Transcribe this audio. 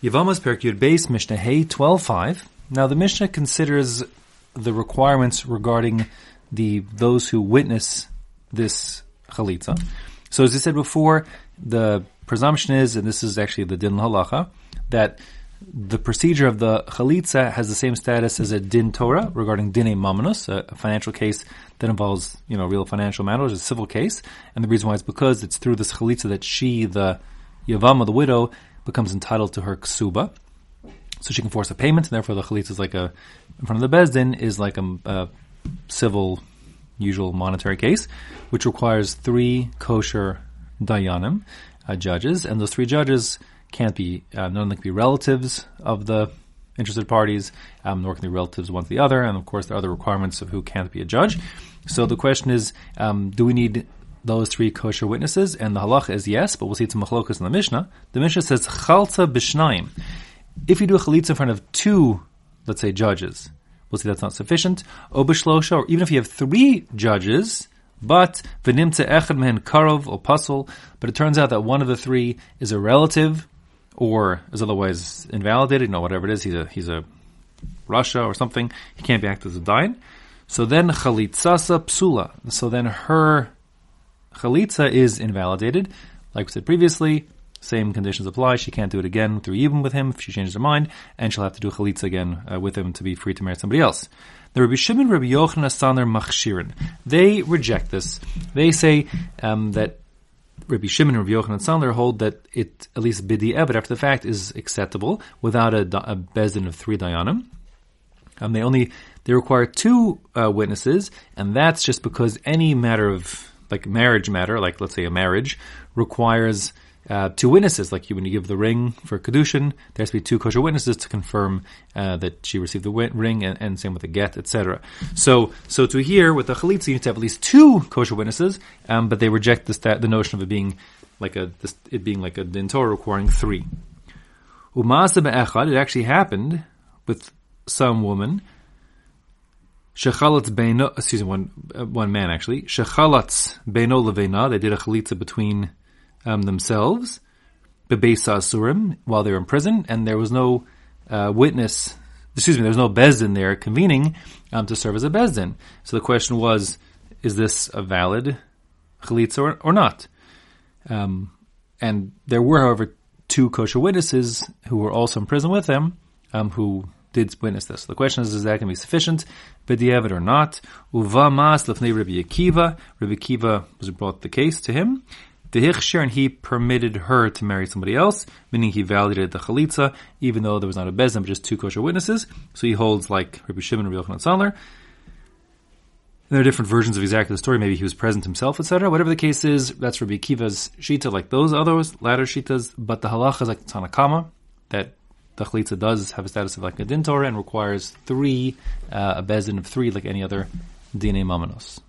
Yavama's Perek Yud Beis, Mishnah Hay 12:5. Now the Mishnah considers the requirements regarding those who witness this chalitza. So as I said before, the presumption is, and this is actually the Din Halacha, that the procedure of the chalitza has the same status as a Din Torah regarding Dinei Mamonos, a financial case that involves, real financial matters, a civil case. And the reason why is because it's through this chalitza that she, the Yavama, the widow, becomes entitled to her ksuba. So she can force a payment, and therefore the chalitza is like in front of the Beis Din, is like a civil, usual monetary case, which requires 3 kosher dayanim, judges, and those 3 judges can't be, none of them can be relatives of the interested parties, nor can they be relatives one to the other, and of course there are other requirements of who can't be a judge. So the question is, do we need those 3 kosher witnesses? And the halacha is yes, but we'll see it's machlokas in the Mishnah. The Mishnah says, chalca b'shnaim. If you do a chalitza in front of 2, let's say, judges, we'll see that's not sufficient. Obishlosha, or even if you have 3 judges, but v'nimca echad mehen karov, or pasul, but it turns out that one of the 3 is a relative, or is otherwise invalidated, whatever it is, he's a Russia or something, he can't be acted as a dayan. So then chalitza psula. So then her chalitza is invalidated. Like we said previously, same conditions apply. She can't do it again through Yibum with him if she changes her mind, and she'll have to do chalitza again with him to be free to marry somebody else. The Rabbi Shimon, Rabbi Yochanan HaSandlar, Machshirin, they reject this. They say that Rabbi Shimon and Rabbi Yochanan HaSandlar hold that it, at least bidieved, after the fact, is acceptable without a Beis Din of 3 dayanim. They require 2 witnesses, and that's just because any matter of, like let's say a marriage, requires 2 witnesses. Like when you give the ring for kedushin, there has to be 2 kosher witnesses to confirm that she received the ring, and same with the get, etc. So to here with the chalitza, you need to have at least 2 kosher witnesses, but they reject the notion of it being like a din Torah requiring 3. Umasa echad, it actually happened with some woman. Shechalatz Beino, excuse me, one man actually. Shechalatz Beino Leveinah, they did a chalitza between themselves, Bebeis Asurim, while they were in prison, and there was no there was no Beis Din there convening to serve as a Beis Din. So the question was, is this a valid chalitza or not? And there were, however, 2 kosher witnesses who were also in prison with them, who did witness this. So the question is that going to be sufficient, bidieved or not? Uva ma'as lefnei Rabbi Akiva was brought the case to him, and he permitted her to marry somebody else, meaning he validated the chalitza, even though there was not a Beis Din, but just 2 kosher witnesses. So he holds like Rabbi Shimon and Rabbi Yochanan HaSandlar. There are different versions of exactly the story. Maybe he was present himself, etc. Whatever the case is, that's Rabbi Akiva's shita, like those others, latter shitas, but the halacha is like the Tanakama, that the chalitza does have a status of like a din Torah and requires 3, a Beis Din of 3, like any other Dinei Mamonos.